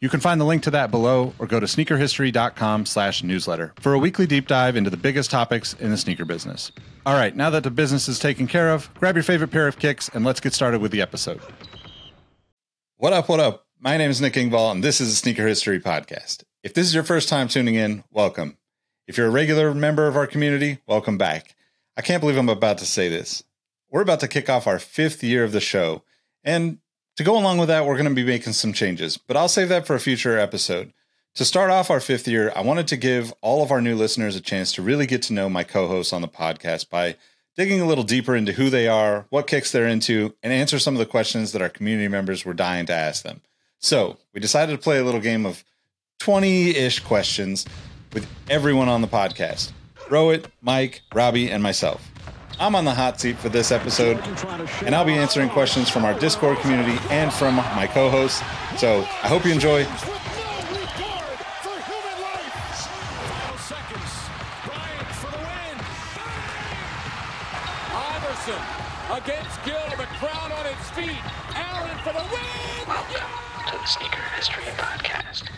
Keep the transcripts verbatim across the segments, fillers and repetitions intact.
You can find the link to that below or go to sneakerhistory.com slash newsletter for a weekly deep dive into the biggest topics in the sneaker business. All right, now that the business is taken care of, grab your favorite pair of kicks and let's get started with the episode. What up, what up? My name is Nick Engvall and this is the Sneaker History Podcast. If this is your first time tuning in, welcome. If you're a regular member of our community, welcome back. I can't believe I'm about to say this. We're about to kick off our fifth year of the show, and to go along with that, we're going to be making some changes, but I'll save that for a future episode. To start off our fifth year, I wanted to give all of our new listeners a chance to really get to know my co-hosts on the podcast by digging a little deeper into who they are, what kicks they're into, and answer some of the questions that our community members were dying to ask them. So we decided to play a little game of twenty-ish questions with everyone on the podcast. Rohit, Mike, Robbie, and myself. I'm on the hot seat for this episode, and I'll be answering questions from our Discord community and from my co-hosts, so I hope you enjoy. Welcome to the Sneaker History Podcast.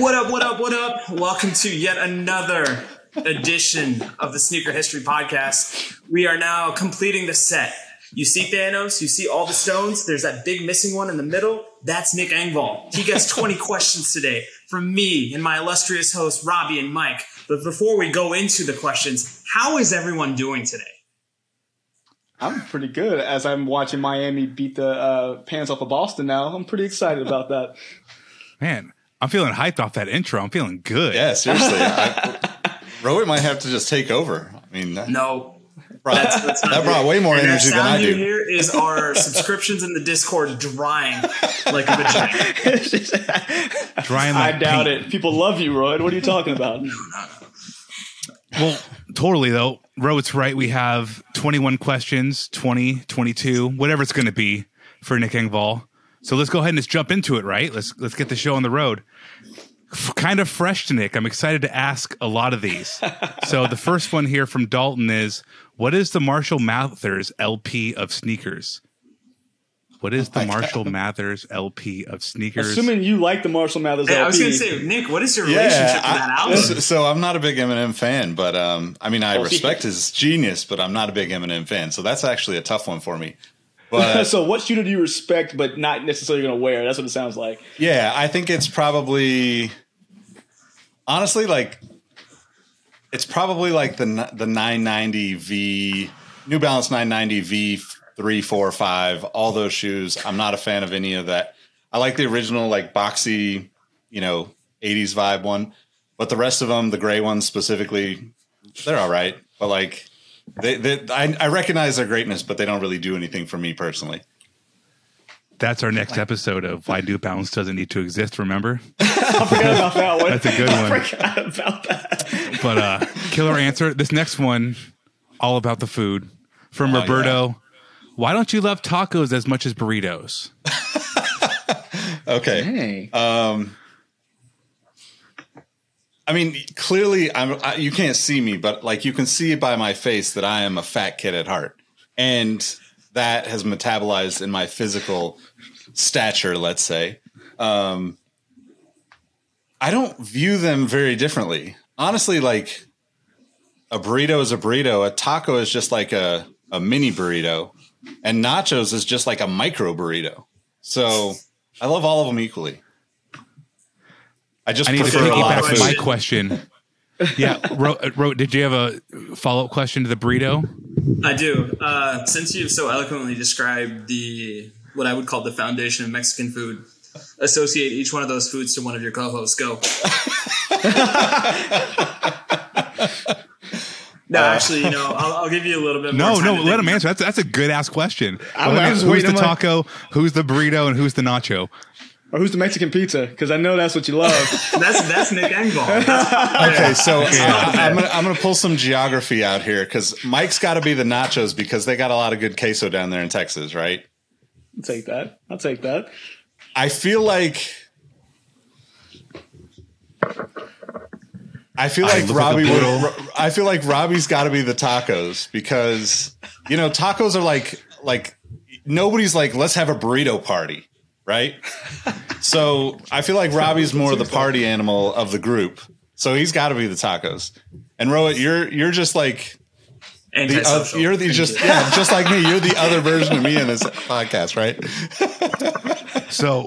What up, what up, what up? Welcome to yet another edition of the Sneaker History Podcast. We are now completing the set. You see Thanos, you see all the stones, there's that big missing one in the middle. That's Nick Engvall. He gets twenty questions today from me and my illustrious hosts Robbie and Mike. But before we go into the questions, how is everyone doing today? I'm pretty good, as I'm watching Miami beat the uh, pants off of Boston now. I'm pretty excited about that. Man, I'm feeling hyped off that intro. I'm feeling good. Yeah, seriously. I- Rohit might have to just take over. I mean, that, no, brought, that's, that's that brought way more and energy than I do. Here is our subscriptions in the Discord drying like a vagina. Drying. Like I doubt paint. It. People love you, Rohit. What are you talking about? No, no, no. Well, totally though. Rohit's right. We have twenty-one questions, twenty, twenty-two, whatever it's going to be for Nick Engvall. So let's go ahead and just jump into it. Right? Let's let's get the show on the road. Kind of fresh to Nick. I'm excited to ask a lot of these. So the first one here from Dalton is, what is the Marshall Mathers L P of sneakers? What is oh the Marshall God. Mathers L P of sneakers? Assuming you like the Marshall Mathers hey, L P. I was going to say, Nick, what is your yeah, relationship to that album? So, so I'm not a big Eminem fan, but um, I mean, I oh, respect he- his genius, but I'm not a big Eminem fan. So that's actually a tough one for me. But, so what shooter do you respect but not necessarily going to wear? That's what it sounds like. Yeah, I think it's probably... Honestly, like it's probably like the the nine ninety V, New Balance nine ninety V three, four, five, all those shoes. I'm not a fan of any of that. I like the original, like boxy, you know, eighties vibe one, but the rest of them, the gray ones specifically, they're all right. But like they, they I, I recognize their greatness, but they don't really do anything for me personally. That's our next episode of Why New Balance Doesn't Need to Exist, remember? I forgot about that one. That's a good one. I forgot about that. But uh, killer answer. This next one, all about the food. From oh, Roberto, yeah. Why don't you love tacos as much as burritos? Okay. Um, I mean, clearly, I'm, I, you can't see me, but like you can see by my face that I am a fat kid at heart. And that has metabolized in my physical stature, let's say. Um, I don't view them very differently. Honestly, like a burrito is a burrito. A taco is just like a, a mini burrito. And nachos is just like a micro burrito. So I love all of them equally. I just I need prefer to piggyback to my question. Yeah. Ro, Ro, did you have a follow-up question to the burrito? I do. Uh, since you've so eloquently described the what I would call the foundation of Mexican food, associate each one of those foods to one of your co-hosts. Go. No, uh, actually, you know, I'll, I'll give you a little bit more. No, time no, to let him answer. That's that's a good ass question. I'm, I'm, who's the taco? Who's the burrito? And who's the nacho? Or who's the Mexican pizza? Because I know that's what you love. that's that's Nick Engvall. Okay, so yeah, I'm gonna I'm gonna pull some geography out here because Mike's got to be the nachos because they got a lot of good queso down there in Texas, right? I'll take that. I'll take that. I feel like I feel like I Robbie would. I feel like Robbie's got to be the tacos because you know tacos are like like nobody's like let's have a burrito party. Right. So I feel like Robbie's more the party animal of the group. So he's got to be the tacos. And Rohit, you're you're just like the other, you're the just yeah, just like me. You're the other version of me in this podcast. Right. So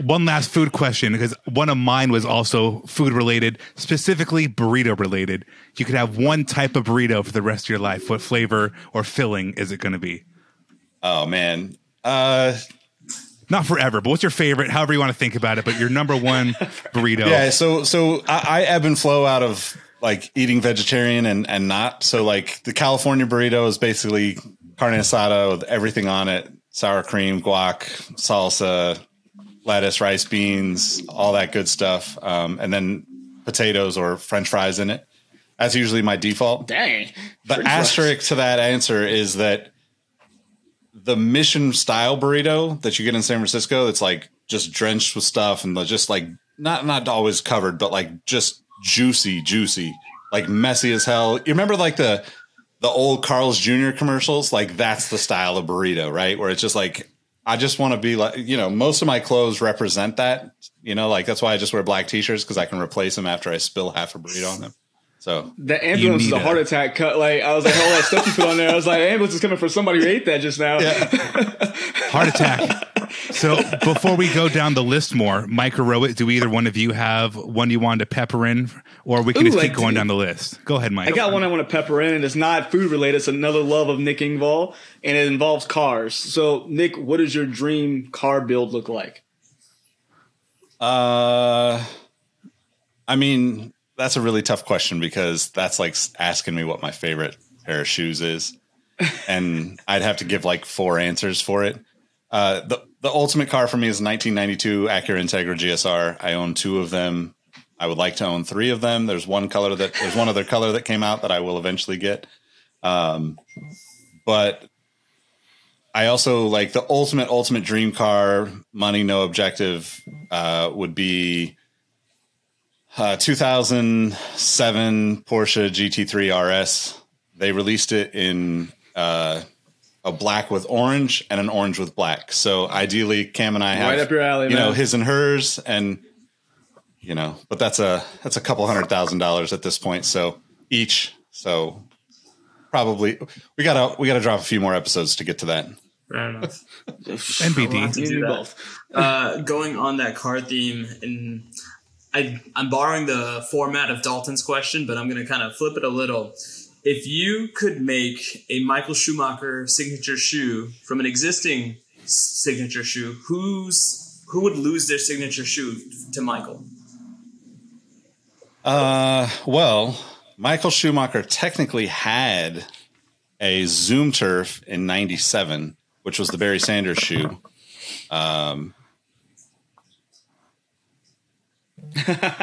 one last food question, because one of mine was also food related, specifically burrito related. You could have one type of burrito for the rest of your life. What flavor or filling is it going to be? Oh, man. Uh Not forever, but what's your favorite? However you want to think about it, but your number one burrito. Yeah, so so I, I ebb and flow out of like eating vegetarian and, and not. So like the California burrito is basically carne asada with everything on it: sour cream, guac, salsa, lettuce, rice, beans, all that good stuff, um, and then potatoes or French fries in it. That's usually my default. Dang. The asterisk to that answer is that the Mission style burrito that you get in San Francisco, it's like just drenched with stuff and just like not not always covered, but like just juicy, juicy, like messy as hell. You remember like the the old Carl's Junior commercials? Like that's the style of burrito, right? Where it's just like I just want to be like, you know, most of my clothes represent that. You know, like that's why I just wear black T-shirts because I can replace them after I spill half a burrito on them. So the ambulance is a heart attack cut. Like I was like, all that stuff you put on there. I was like, the ambulance is coming for somebody who ate that just now. Yeah. Heart attack. So before we go down the list more, Mike or Rohit, do either one of you have one you wanted to pepper in, or we can Ooh, just keep I going do. down the list? Go ahead, Mike. I got one I want to pepper in, and it's not food related. It's another love of Nick Engvall, and it involves cars. So Nick, what does your dream car build look like? Uh, I mean. That's a really tough question because that's like asking me what my favorite pair of shoes is. And I'd have to give like four answers for it. Uh, the, the ultimate car for me is nineteen ninety-two Acura Integra G S R. I own two of them. I would like to own three of them. There's one color that there's one other color that came out that I will eventually get. Um, but I also like the ultimate, ultimate dream car, money, no objective, uh, would be, Uh, two thousand seven Porsche G T three R S. They released it in uh, a black with orange and an orange with black. So ideally, Cam and I have right up your alley, you man. know, his and hers, and you know, but that's a that's a couple hundred thousand dollars at this point. So each, so probably we gotta we gotta drop a few more episodes to get to that. Fair enough. N B D. Uh, going on that car theme and. I, I'm borrowing the format of Dalton's question, but I'm going to kind of flip it a little. If you could make a Michael Schumacher signature shoe from an existing signature shoe, who's who would lose their signature shoe to Michael? Uh, well, Michael Schumacher technically had a Zoom Turf in ninety-seven, which was the Barry Sanders shoe. Um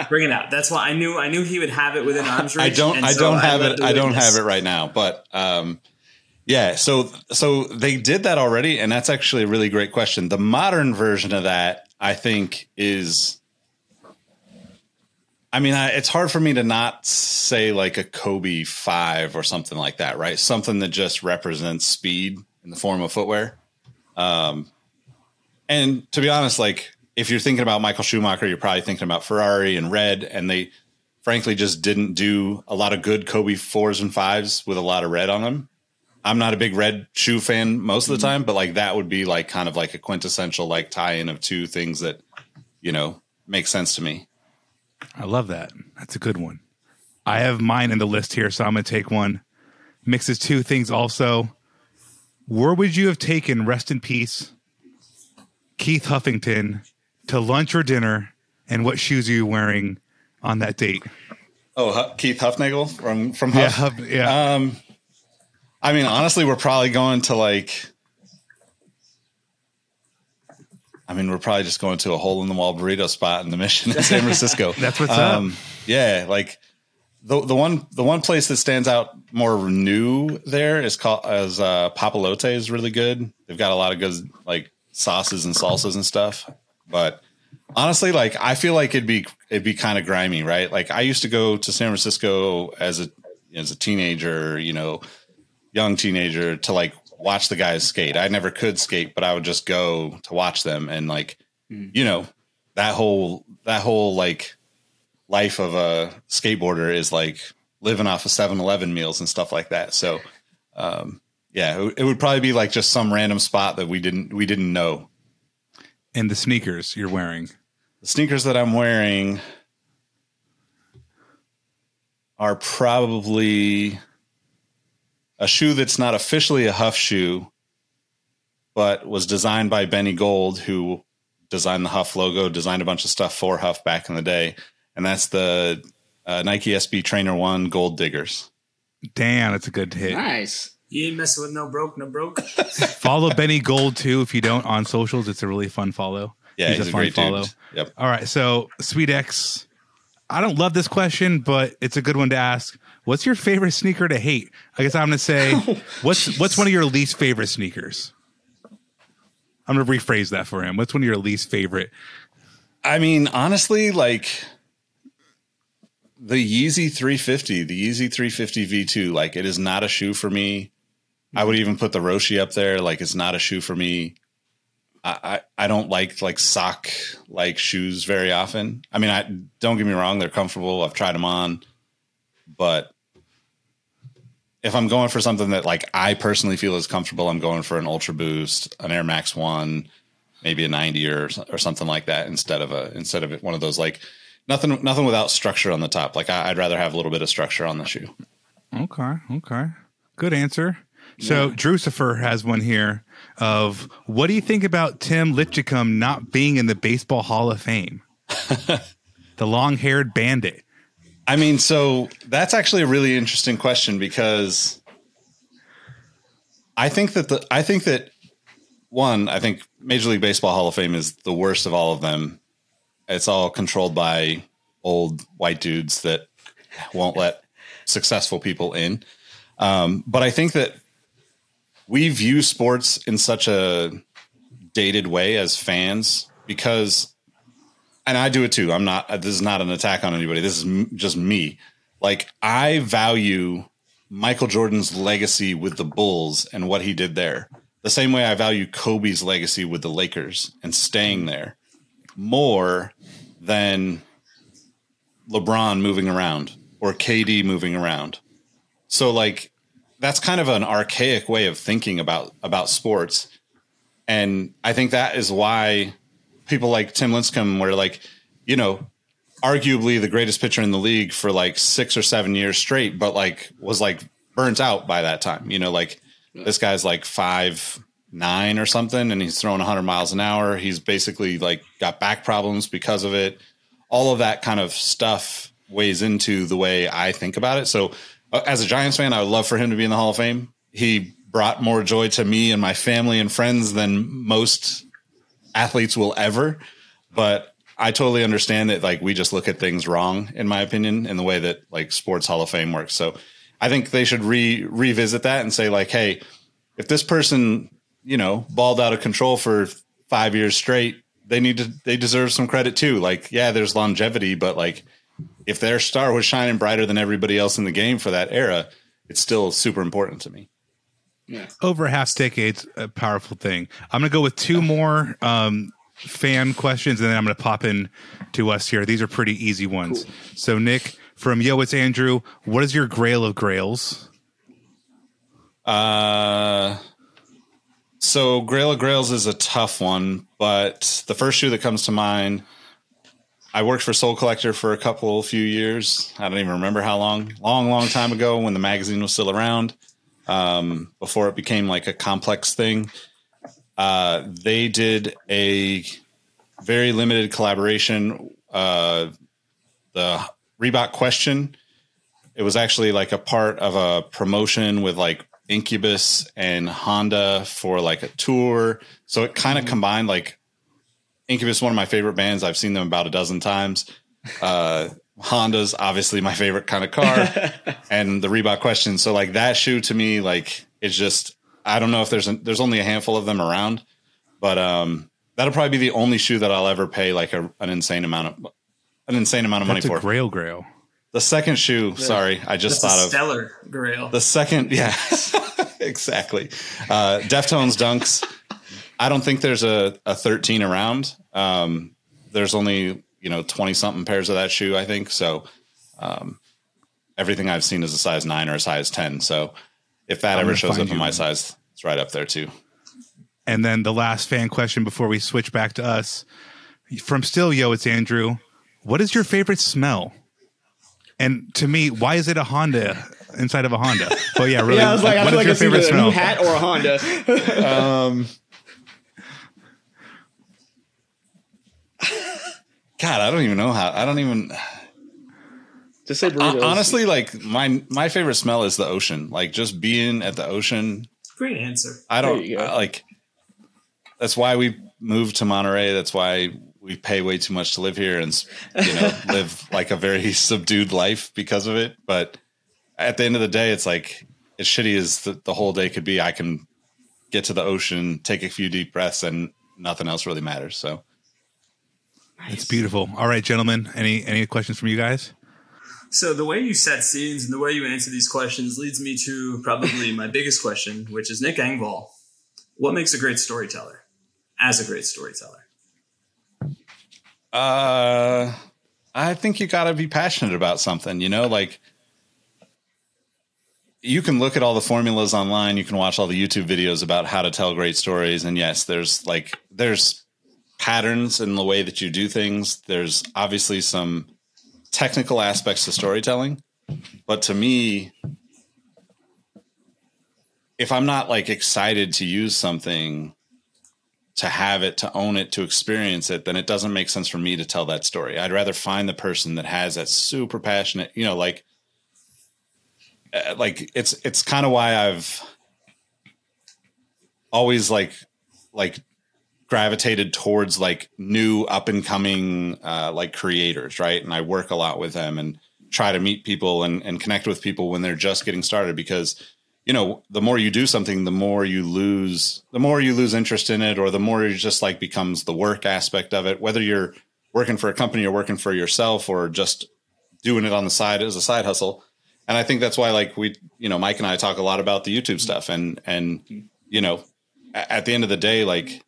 Bring it out. That's why I knew I knew he would have it within arm's reach. I don't and I so don't have it I don't have it right now, but um yeah, so so they did that already, and that's actually a really great question. The modern version of that, I think, is I mean, I, it's hard for me to not say like a Kobe five or something like that, right? Something that just represents speed in the form of footwear. Um and to be honest, like if you're thinking about Michael Schumacher, you're probably thinking about Ferrari and red, and they frankly just didn't do a lot of good Kobe fours and fives with a lot of red on them. I'm not a big red shoe fan most of the time, but like that would be like kind of like a quintessential like tie-in of two things that, you know, make sense to me. I love that. That's a good one. I have mine in the list here, so I'm going to take one. Mixes two things also. Where would you have taken, rest in peace, Keith Huffington, to lunch or dinner, and what shoes are you wearing on that date? Oh, Keith Huffnagel from from Huff. Yeah, Huff, yeah. Um, I mean, honestly, we're probably going to like I mean, we're probably just going to a hole-in-the-wall burrito spot in the Mission in San Francisco. That's what's um, up. Yeah, like the the one the one place that stands out more new there is called as uh, Papalote is really good. They've got a lot of good like sauces and salsas and stuff. But honestly, like I feel like it'd be it'd be kind of grimy, right? Like I used to go to San Francisco as a as a teenager, you know, young teenager to like. Watch the guys skate. I never could skate, but I would just go to watch them. And like, mm. you know, that whole, that whole like life of a skateboarder is like living off of seven eleven meals and stuff like that. So, um, yeah, it, it would probably be like just some random spot that we didn't, we didn't know. And the sneakers you're wearing, the sneakers that I'm wearing are probably a shoe that's not officially a Huff shoe, but was designed by Benny Gold, who designed the Huff logo, designed a bunch of stuff for Huff back in the day. And that's the uh, Nike S B Trainer One Gold Diggers. Damn, that's a good hit. Nice. You ain't messing with no broke, no broke. Follow Benny Gold, too, if you don't, on socials. It's a really fun follow. Yeah, he's, he's a, a fun great follow. Dude. Yep. All right, so Sweet X, I don't love this question, but it's a good one to ask. What's your favorite sneaker to hate? I guess I'm going to say, oh, what's geez. what's one of your least favorite sneakers? I'm going to rephrase that for him. What's one of your least favorite? I mean, honestly, like the Yeezy three fifty, the Yeezy three fifty V two, like it is not a shoe for me. I would even put the Roshi up there. Like it's not a shoe for me. I, I, I don't like like sock like shoes very often. I mean, I don't get me wrong. They're comfortable. I've tried them on. But if I'm going for something that like I personally feel is comfortable, I'm going for an Ultra Boost, an Air Max one, maybe a ninety or or something like that instead of a instead of one of those like nothing nothing without structure on the top. Like I, I'd rather have a little bit of structure on the shoe. Okay, okay, good answer. So yeah. Drucifer has one here of what do you think about Tim Lincecum not being in the Baseball Hall of Fame? The long-haired bandit. I mean, so that's actually a really interesting question because I think that the I think that one, I think Major League Baseball Hall of Fame is the worst of all of them. It's all controlled by old white dudes that won't let successful people in. Um, but I think that we view sports in such a dated way as fans because. And I do it too. I'm not, this is not an attack on anybody. This is just me. Like I value Michael Jordan's legacy with the Bulls and what he did there. The same way I value Kobe's legacy with the Lakers and staying there more than LeBron moving around or K D moving around. So like, that's kind of an archaic way of thinking about, about sports. And I think that is why people like Tim Lincecum were like, you know, arguably the greatest pitcher in the league for like six or seven years straight, but like was like burnt out by that time. You know, like this guy's like five, nine or something, and he's throwing one hundred miles an hour. He's basically like got back problems because of it. All of that kind of stuff weighs into the way I think about it. So uh, as a Giants fan, I would love for him to be in the Hall of Fame. He brought more joy to me and my family and friends than most athletes will ever, but I totally understand that. Like we just look at things wrong, in my opinion, in the way that like sports Hall of Fame works. So I think they should re revisit that and say like, hey, if this person, you know, balled out of control for five years straight, they need to, they deserve some credit too. Like, yeah, there's longevity, but like if their star was shining brighter than everybody else in the game for that era, it's still super important to me. Yeah. Over half decade's a powerful thing. I'm going to go with two more um, fan questions, and then I'm going to pop in to us here. These are pretty easy ones. Cool. So, Nick, from Yo, It's Andrew, what is your grail of grails? Uh, so, grail of grails is a tough one, but the first shoe that comes to mind, I worked for Soul Collector for a couple, few years. I don't even remember how long. Long, long time ago when the magazine was still around. Um, before it became like a complex thing, uh, they did a very limited collaboration. Uh, the Reebok Question. It was actually like a part of a promotion with like Incubus and Honda for like a tour. So it kind of combined like Incubus, one of my favorite bands. I've seen them about a dozen times. Uh, Honda's obviously my favorite kind of car, and the Reebok Question. So like that shoe to me, like it's just, I don't know if there's, a, there's only a handful of them around, but um, that'll probably be the only shoe that I'll ever pay like a, an insane amount of, an insane amount of That's money a for. Grail grail. The second shoe. Yeah. Sorry. I just That's thought a stellar of stellar grail. The second. Yeah, exactly. Uh, Deftones Dunks. I don't think there's a, a thirteen around. Um, there's only, you know, twenty something pairs of that shoe, I think. So um, everything I've seen is a size nine or a size ten. So if that I'm ever shows up in my size, it's right up there too. And then the last fan question before we switch back to us from Still Yo, it's Andrew. What is your favorite smell? And to me, why is it a Honda inside of a Honda? But yeah, really. Yeah, I was like, what I feel is like your favorite smell? A new hat or a Honda? um, God, I don't even know how. I don't even. Just say burritos. Honestly, like my my favorite smell is the ocean. Like just being at the ocean. Great answer. I don't I, like. That's why we moved to Monterey. That's why we pay way too much to live here and, you know, live like a very subdued life because of it. But at the end of the day, it's like as shitty as the, the whole day could be, I can get to the ocean, take a few deep breaths, and nothing else really matters. So nice. It's beautiful. All right, gentlemen, any, any questions from you guys? So the way you set scenes and the way you answer these questions leads me to probably my biggest question, which is Nick Engvall. What makes a great storyteller as a great storyteller? Uh, I think you gotta be passionate about something, you know, like you can look at all the formulas online. You can watch all the YouTube videos about how to tell great stories. And yes, there's like, there's patterns in the way that you do things. There's obviously some technical aspects to storytelling, but to me, if I'm not like excited to use something, to have it, to own it, to experience it, then it doesn't make sense for me to tell that story. I'd rather find the person that has that super passionate, you know, like, uh, like it's, it's kind of why I've always like, like gravitated towards like new up and coming, uh, like creators. Right. And I work a lot with them and try to meet people and, and connect with people when they're just getting started, because you know, the more you do something, the more you lose, the more you lose interest in it, or the more it just like becomes the work aspect of it, whether you're working for a company or working for yourself or just doing it on the side as a side hustle. And I think that's why, like we, you know, Mike and I talk a lot about the YouTube stuff and, and, you know, at the end of the day, like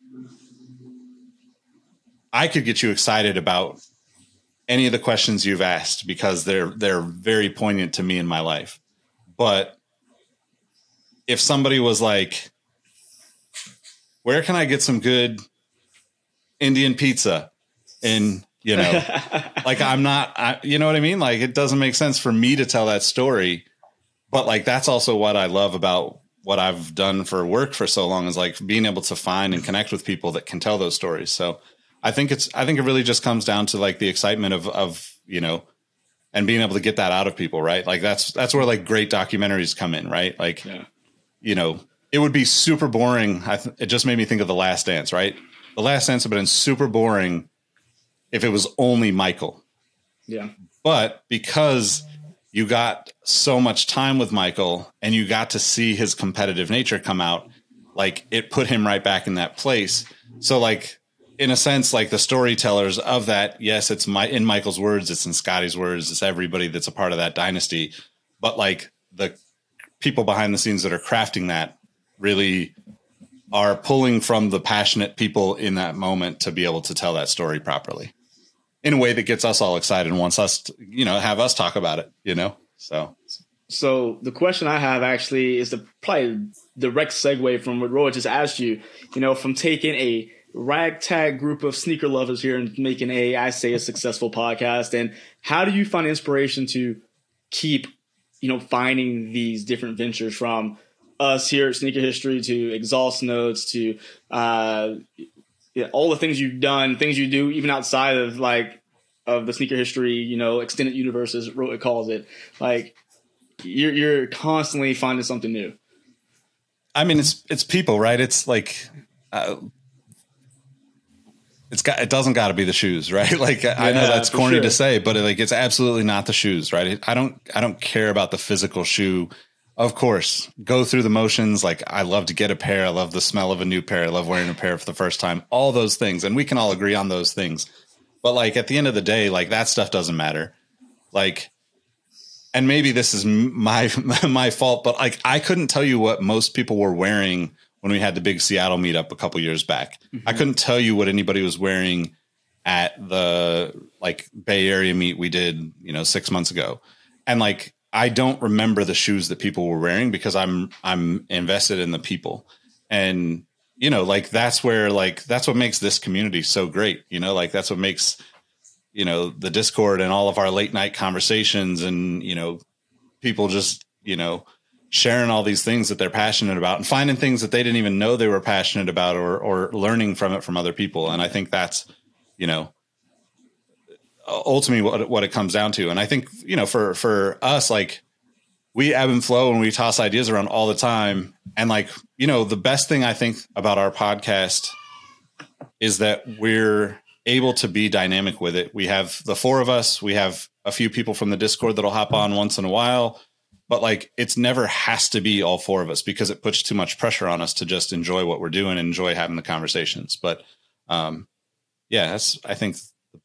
I could get you excited about any of the questions you've asked because they're, they're very poignant to me in my life. But if somebody was like, where can I get some good Indian pizza? And, you know, like, I'm not, I, you know what I mean? Like, it doesn't make sense for me to tell that story, but like, that's also what I love about what I've done for work for so long is like being able to find and connect with people that can tell those stories. So I think it's, I think it really just comes down to like the excitement of, of, you know, and being able to get that out of people. Right. Like that's, that's where like great documentaries come in. Right. Like, yeah. You know, it would be super boring. I th- it just made me think of The Last Dance, right? The Last Dance would have been super boring if it was only Michael. Yeah. But because you got so much time with Michael and you got to see his competitive nature come out, like it put him right back in that place. So like, in a sense, like the storytellers of that, yes, it's my, in Michael's words, it's in Scotty's words, it's everybody that's a part of that dynasty. But like the people behind the scenes that are crafting that really are pulling from the passionate people in that moment to be able to tell that story properly in a way that gets us all excited and wants us to, you know, have us talk about it, you know? So, so the question I have actually is the probably direct segue from what Roy just asked you, you know, from taking a ragtag group of sneaker lovers here and making a, I say a successful podcast. And how do you find inspiration to keep, you know, finding these different ventures from us here at Sneaker History to Exhaust Notes to uh, yeah, all the things you've done, things you do even outside of like of the Sneaker History, you know, extended universe as Rohit calls it. Like you're you're constantly finding something new. I mean, it's it's people, right? It's like uh, it's got, it doesn't got to be the shoes, right? Like yeah, I know that's corny sure. to say, but it, like, it's absolutely not the shoes, right? I don't, I don't care about the physical shoe. Of course, go through the motions. Like, I love to get a pair. I love the smell of a new pair. I love wearing a pair for the first time, all those things. And we can all agree on those things. But like at the end of the day, like that stuff doesn't matter. Like, and maybe this is my, my fault, but like, I couldn't tell you what most people were wearing when we had the big Seattle meetup a couple years back. Mm-hmm. I couldn't tell you what anybody was wearing at the like Bay Area meet we did, you know, six months ago. And like, I don't remember the shoes that people were wearing because I'm, I'm invested in the people. And, you know, like, that's where, like, that's what makes this community so great. You know, like, that's what makes, you know, the Discord and all of our late night conversations and, you know, people just, you know, sharing all these things that they're passionate about and finding things that they didn't even know they were passionate about or, or learning from it from other people. And I think that's, you know, ultimately what, what it comes down to. And I think, you know, for, for us, like, we ebb and flow and we toss ideas around all the time. And like, you know, the best thing I think about our podcast is that we're able to be dynamic with it. We have the four of us, we have a few people from the Discord that'll hop on once in a while, but like, it's never has to be all four of us because it puts too much pressure on us to just enjoy what we're doing and enjoy having the conversations. But, um, yeah, that's, I think,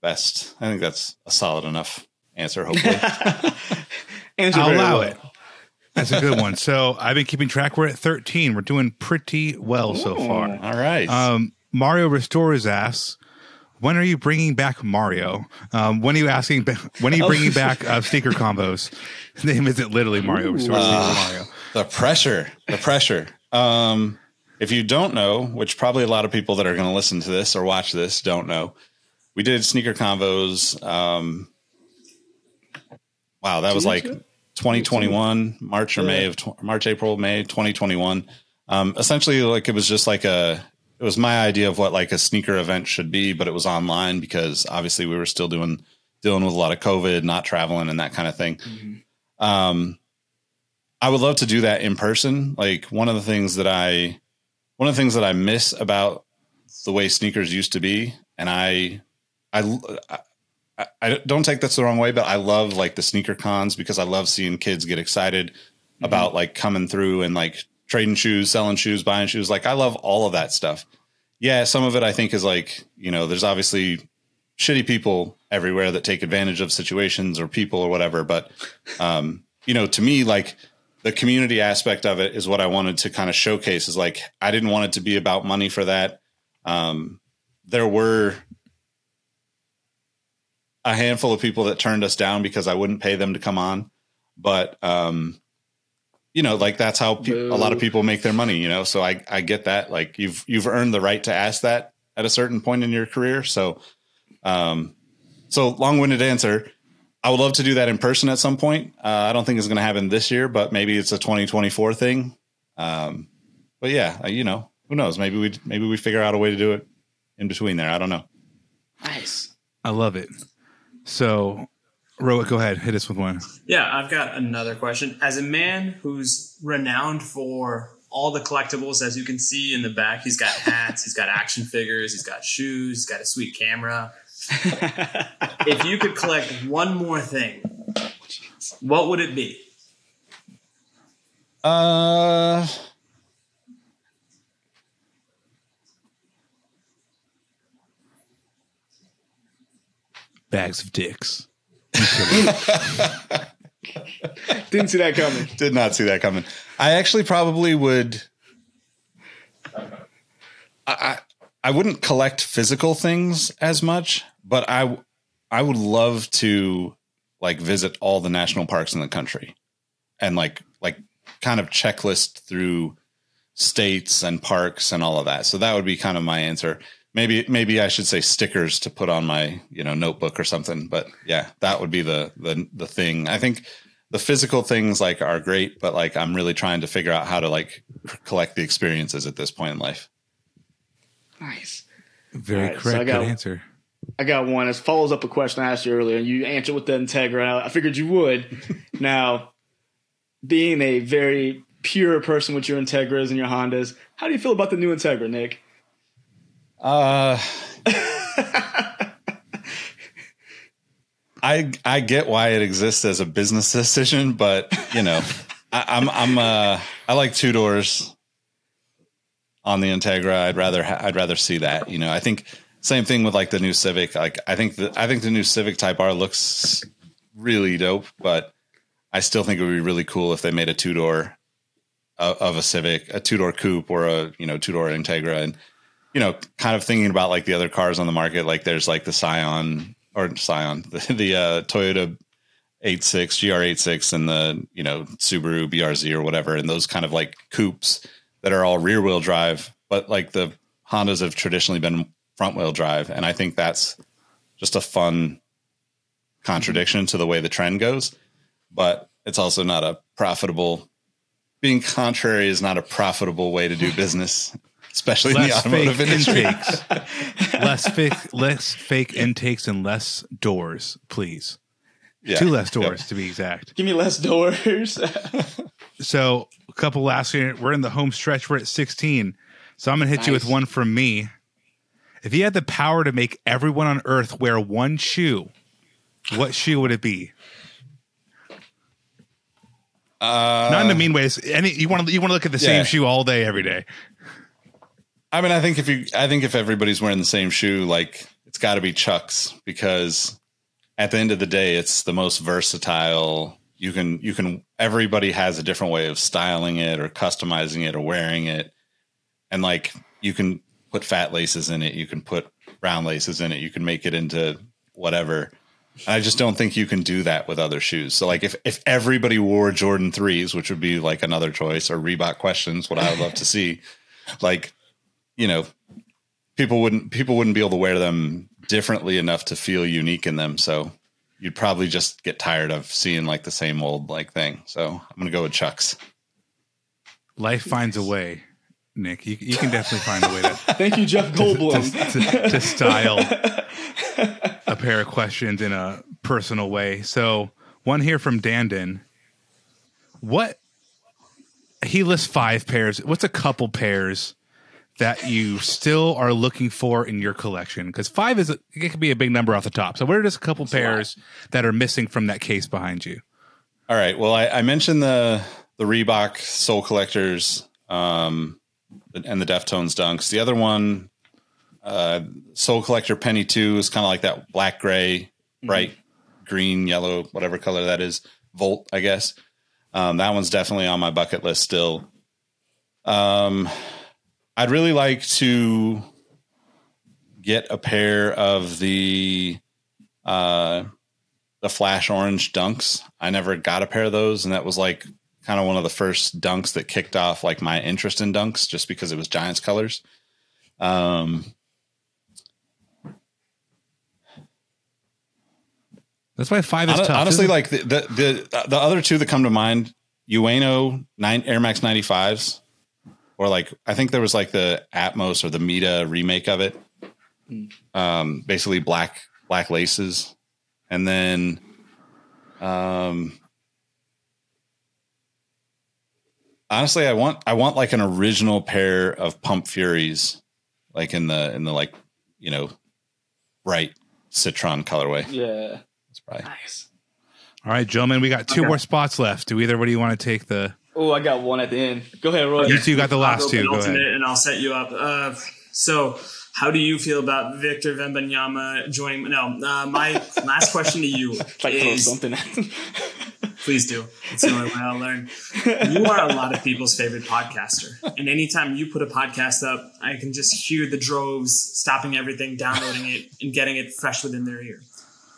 best. I think that's a solid enough answer, hopefully. Answer I'll allow well. It. That's a good one. So I've been keeping track. We're at thirteen. We're doing pretty well Ooh, so far. All right. Um, Mario Restores asks, when are you bringing back Mario? Um, when are you asking? When are you bringing back uh, Sneaker Combos? His name isn't literally Mario Restores. Uh, Mario. The pressure. The pressure. Um, if you don't know, which probably a lot of people that are going to listen to this or watch this don't know, we did Sneaker Combos. Um, wow, that was like twenty twenty-one, March or May of tw- March, April, May twenty twenty-one. Um, essentially, like it was just like a, it was my idea of what like a sneaker event should be, but it was online because obviously we were still doing dealing with a lot of COVID, not traveling and that kind of thing. Mm-hmm. Um, I would love to do that in person. Like one of the things that I, one of the things that I miss about the way sneakers used to be, and I. I, I, I don't take this the wrong way, but I love like the sneaker cons because I love seeing kids get excited mm-hmm. about like coming through and like trading shoes, selling shoes, buying shoes. Like I love all of that stuff. Yeah. Some of it I think is like, you know, there's obviously shitty people everywhere that take advantage of situations or people or whatever. But, um, you know, to me, like the community aspect of it is what I wanted to kind of showcase is like, I didn't want it to be about money for that. Um, there were a handful of people that turned us down because I wouldn't pay them to come on. But, um, you know, like that's how pe- a lot of people make their money, you know? So I, I get that. Like you've, you've earned the right to ask that at a certain point in your career. So, um, so long-winded answer. I would love to do that in person at some point. Uh, I don't think it's going to happen this year, but maybe it's a twenty twenty-four thing. Um, but yeah, you know, who knows? Maybe we, maybe we figure out a way to do it in between there. I don't know. Nice. I love it. So, Rohit, go ahead. Hit us with one. Yeah, I've got another question. As a man who's renowned for all the collectibles, as you can see in the back, he's got hats, he's got action figures, he's got shoes, he's got a sweet camera. If you could collect one more thing, what would it be? Uh... Bags of dicks. Didn't see that coming. Did not see that coming. I actually probably would. I I wouldn't collect physical things as much, but I I would love to like visit all the national parks in the country and like like kind of checklist through states and parks and all of that. So that would be kind of my answer. Maybe maybe I should say stickers to put on my, you know, notebook or something. But yeah, that would be the the the thing. I think the physical things like are great, but like I'm really trying to figure out how to like collect the experiences at this point in life. Nice. Very right, correct so I got, good answer. I got one. It follows up a question I asked you earlier, and you answered with the Integra. I figured you would. Now, being a very pure person with your Integras and your Hondas, how do you feel about the new Integra, Nick? Uh, I I get why it exists as a business decision, but you know, I, I'm I'm uh I like two doors on the Integra. I'd rather ha- I'd rather see that. You know, I think same thing with like the new Civic. Like I think the I think the new Civic Type R looks really dope, but I still think it would be really cool if they made a two door of, of a Civic, a two door coupe, or a you know two door Integra, and you know, kind of thinking about like the other cars on the market. Like there's like the Scion. Or Scion, the, the uh, Toyota eighty-six, G R eighty-six, and the, you know, Subaru B R Z or whatever. And those kind of like coupes that are all rear wheel drive, but like the Hondas have traditionally been front wheel drive. And I think that's just a fun contradiction to the way the trend goes, but it's also not a profitable, being contrary is not a profitable way to do business. Especially less in the automotive industry. less fake, less fake intakes and less doors, please. Yeah. Two less doors, yep. to be exact. Give me less doors. So a couple last year. We're in the home stretch. We're at sixteen. So I'm going to hit nice. you with one from me. If you had the power to make everyone on earth wear one shoe, what shoe would it be? Uh, Not in a mean way. Any, you want to you want to look at the yeah. same shoe all day, every day. I mean, I think if you, I think if everybody's wearing the same shoe, like it's got to be Chucks, because at the end of the day, it's the most versatile. You can, you can, everybody has a different way of styling it or customizing it or wearing it. And like, you can put fat laces in it. You can put round laces in it. You can make it into whatever. And I just don't think you can do that with other shoes. So like if, if everybody wore Jordan threes, which would be like another choice, or Reebok Questions, what I would love to see, like, you know, people wouldn't people wouldn't be able to wear them differently enough to feel unique in them. So you'd probably just get tired of seeing like the same old like thing. So I'm gonna go with Chucks. Life finds a way, Nick. You, you can definitely find a way to. Thank you, Jeff Goldblum, to, to, to style a pair of questions in a personal way. So one here from Dandon. What he lists five pairs. What's a couple pairs that you still are looking for in your collection? Because five is a, it can be a big number off the top. So what are just a couple That's pairs a that are missing from that case behind you? All right. Well, I, I mentioned the the Reebok Soul Collectors um, and the Deftones Dunks. The other one, uh, Soul Collector Penny Two, is kind of like that black gray, bright mm-hmm. green, yellow, whatever color that is. Volt, I guess. Um, that one's definitely on my bucket list still. Um. I'd really like to get a pair of the uh, the Flash Orange Dunks. I never got a pair of those, and that was like kind of one of the first Dunks that kicked off like my interest in Dunks, just because it was Giants colors. Um, That's why five is on, tough. Honestly, like the, the the the other two that come to mind, Ueno nine Air Max ninety-fives. Or like, I think there was like the Atmos or the Meta remake of it. Um, basically black, black laces. And then, um, honestly, I want, I want like an original pair of Pump Furies, like in the, in the, like, you know, bright citron colorway. Yeah. That's probably nice. All right, gentlemen, we got two okay. more spots left. Do either, what do you want to take the, Oh, I got one at the end. Go ahead, Roy. You two got the last two. Go ahead. And I'll set you up. Uh, so how do you feel about Victor Wembanyama joining? No, uh, my last question to you like is something. Please do. It's the only way I'll learn. You are a lot of people's favorite podcaster. And anytime you put a podcast up, I can just hear the droves stopping everything, downloading it, and getting it fresh within their ear.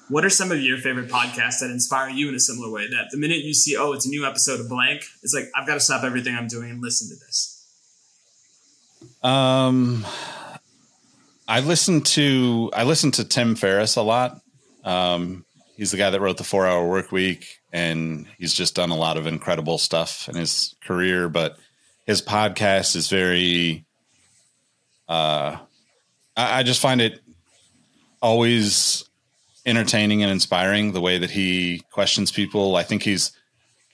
What are some of your favorite podcasts that inspire you in a similar way, that the minute you see, oh, it's a new episode of blank, it's like, I've got to stop everything I'm doing and listen to this? Um, I listened to, I listened to Tim Ferriss a lot. Um, he's the guy that wrote the four hour work week, and he's just done a lot of incredible stuff in his career, but his podcast is very, uh, I, I just find it always entertaining and inspiring the way that he questions people. I think he's,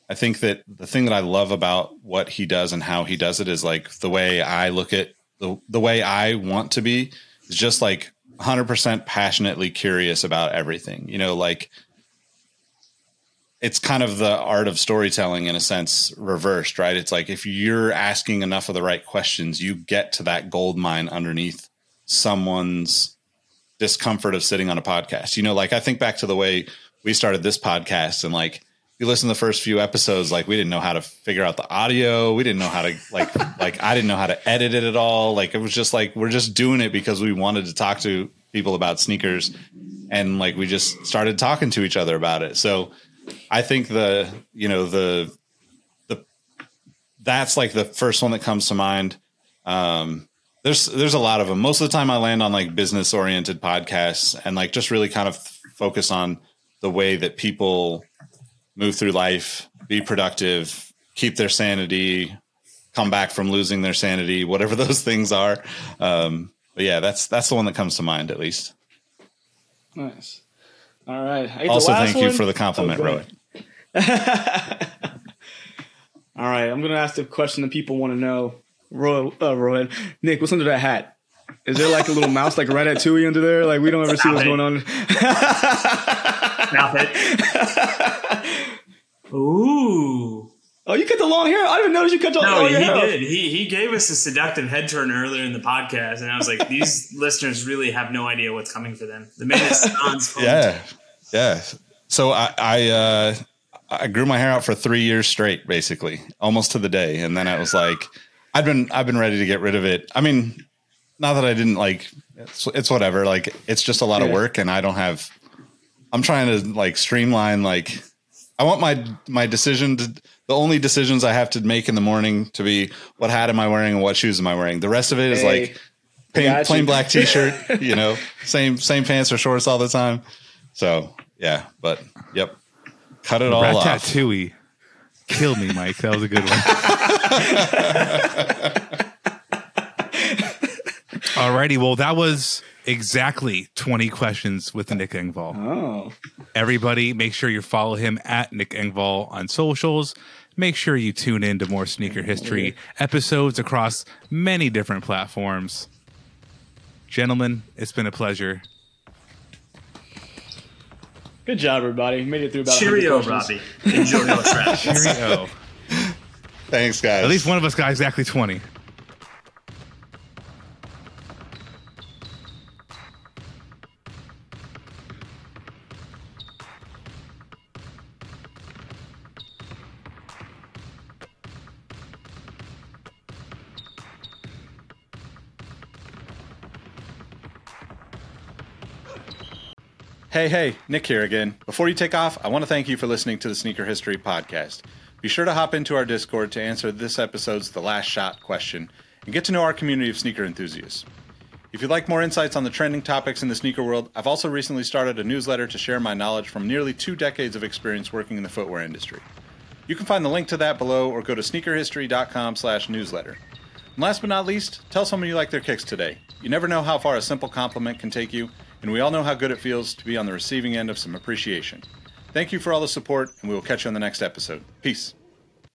I think that the thing that I love about what he does and how he does it is like the way I look at the, the way I want to be is just like one hundred percent passionately curious about everything, you know, like it's kind of the art of storytelling in a sense reversed, right? It's like if you're asking enough of the right questions, you get to that gold mine underneath someone's discomfort of sitting on a podcast. You know, like I think back to the way we started this podcast and like, you listen to the first few episodes, like we didn't know how to figure out the audio. We didn't know how to like, like I didn't know how to edit it at all. Like it was just like, we're just doing it because we wanted to talk to people about sneakers. And like, we just started talking to each other about it. So I think the, you know, the, the, that's like the first one that comes to mind. Um, there's, there's a lot of them. Most of the time I land on like business oriented podcasts and like, just really kind of focus on the way that people move through life, be productive, keep their sanity, come back from losing their sanity, whatever those things are. Um, but yeah, that's, that's the one that comes to mind at least. Nice. All right. I also, thank one. you for the compliment, oh, Rohit. All right. I'm going to ask the question that people want to know. Roy, uh, Rohit, Nick, what's under that hat? Is there like a little mouse, like Ratatouille under there? Like we don't ever Stop see what's it. going on. Stop it. Ooh. Oh, you cut the long hair? I didn't even notice you cut the no, long hair. No, he did. He, he gave us a seductive head turn earlier in the podcast, and I was like, these listeners really have no idea what's coming for them. The man is Scion's phone. Yeah, yeah. So I I, uh, I grew my hair out for three years straight, basically, almost to the day, and then I was like, I've been I've been ready to get rid of it. I mean, not that I didn't like, it's, it's whatever. Like, it's just a lot yeah. of work, and I don't have. I'm trying to like streamline like. I want my my decision to the only decisions I have to make in the morning to be what hat am I wearing and what shoes am I wearing. The rest of it is hey, like plain, plain black t-shirt, you know, same same pants or shorts all the time. So yeah, but yep, cut it all off. Ratatouille, kill me, Mike. That was a good one. Alrighty, well that was exactly twenty questions with Nick Engvall. Oh, everybody, make sure you follow him at Nick Engvall on socials. Make sure you tune in to more Sneaker History episodes across many different platforms. Gentlemen, it's been a pleasure. Good job, everybody. Made it through about Cheerio, Robbie. Enjoy no trash. Cheerio. Thanks, guys. At least one of us got exactly twenty. Hey, hey, Nick here again. Before you take off, I want to thank you for listening to the Sneaker History Podcast. Be sure to hop into our Discord to answer this episode's The Last Shot question and get to know our community of sneaker enthusiasts. If you'd like more insights on the trending topics in the sneaker world, I've also recently started a newsletter to share my knowledge from nearly two decades of experience working in the footwear industry. You can find the link to that below or go to sneakerhistory.com slash newsletter. And last but not least, tell someone you like their kicks today. You never know how far a simple compliment can take you, and we all know how good it feels to be on the receiving end of some appreciation. Thank you for all the support, and we will catch you on the next episode. Peace.